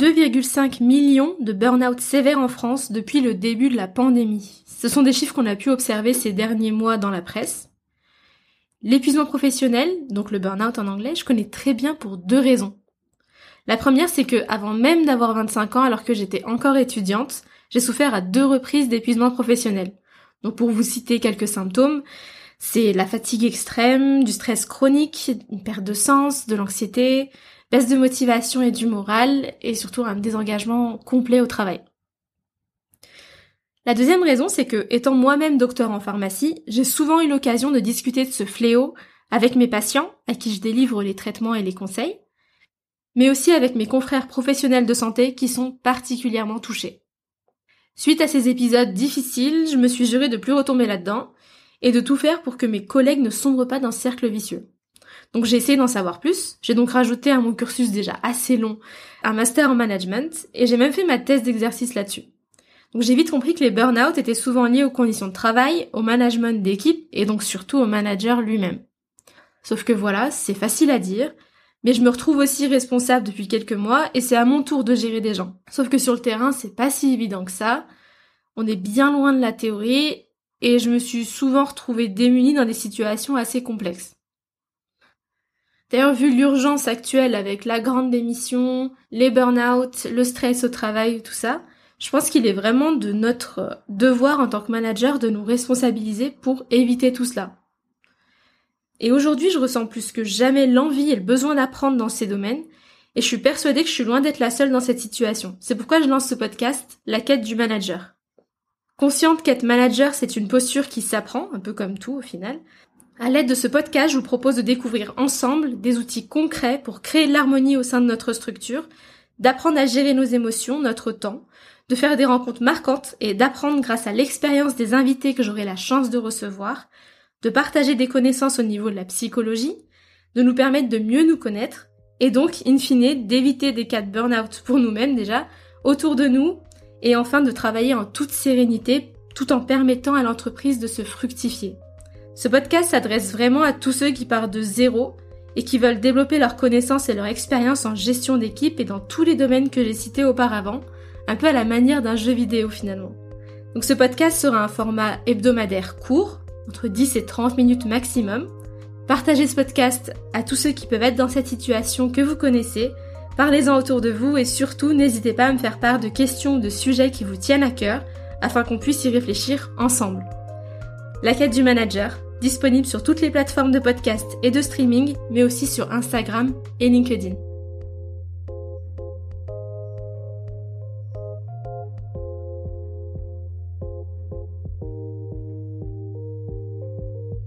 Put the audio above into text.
2,5 millions de burn-out sévères en France depuis le début de la pandémie. Ce sont des chiffres qu'on a pu observer ces derniers mois dans la presse. L'épuisement professionnel, donc le burn-out en anglais, je connais très bien pour deux raisons. La première, c'est que avant même d'avoir 25 ans, alors que j'étais encore étudiante, j'ai souffert à deux reprises d'épuisement professionnel. Donc pour vous citer quelques symptômes, c'est la fatigue extrême, du stress chronique, une perte de sens, de l'anxiété, baisse de motivation et du moral, et surtout un désengagement complet au travail. La deuxième raison, c'est que, étant moi-même docteur en pharmacie, j'ai souvent eu l'occasion de discuter de ce fléau avec mes patients, à qui je délivre les traitements et les conseils, mais aussi avec mes confrères professionnels de santé qui sont particulièrement touchés. Suite à ces épisodes difficiles, je me suis jurée de plus retomber là-dedans et de tout faire pour que mes collègues ne sombrent pas dans ce cercle vicieux. Donc j'ai essayé d'en savoir plus, j'ai donc rajouté à mon cursus déjà assez long un master en management et j'ai même fait ma thèse d'exercice là-dessus. Donc j'ai vite compris que les burn-out étaient souvent liés aux conditions de travail, au management d'équipe et donc surtout au manager lui-même. Sauf que voilà, c'est facile à dire, mais je me retrouve aussi responsable depuis quelques mois et c'est à mon tour de gérer des gens. Sauf que sur le terrain, c'est pas si évident que ça, on est bien loin de la théorie et je me suis souvent retrouvée démunie dans des situations assez complexes. D'ailleurs, vu l'urgence actuelle avec la grande démission, les burn-out, le stress au travail, tout ça, je pense qu'il est vraiment de notre devoir en tant que manager de nous responsabiliser pour éviter tout cela. Et aujourd'hui, je ressens plus que jamais l'envie et le besoin d'apprendre dans ces domaines, et je suis persuadée que je suis loin d'être la seule dans cette situation. C'est pourquoi je lance ce podcast, La quête du manager. Consciente qu'être manager, c'est une posture qui s'apprend, un peu comme tout au final. À l'aide de ce podcast, je vous propose de découvrir ensemble des outils concrets pour créer de l'harmonie au sein de notre structure, d'apprendre à gérer nos émotions, notre temps, de faire des rencontres marquantes et d'apprendre grâce à l'expérience des invités que j'aurai la chance de recevoir, de partager des connaissances au niveau de la psychologie, de nous permettre de mieux nous connaître et donc, in fine, d'éviter des cas de burn-out pour nous-mêmes déjà, autour de nous et enfin de travailler en toute sérénité tout en permettant à l'entreprise de se fructifier. Ce podcast s'adresse vraiment à tous ceux qui partent de zéro et qui veulent développer leurs connaissances et leur expérience en gestion d'équipe et dans tous les domaines que j'ai cités auparavant, un peu à la manière d'un jeu vidéo finalement. Donc ce podcast sera un format hebdomadaire court, entre 10 et 30 minutes maximum. Partagez ce podcast à tous ceux qui peuvent être dans cette situation que vous connaissez, parlez-en autour de vous et surtout n'hésitez pas à me faire part de questions ou de sujets qui vous tiennent à cœur afin qu'on puisse y réfléchir ensemble. La quête du manager, disponible sur toutes les plateformes de podcast et de streaming, mais aussi sur Instagram et LinkedIn.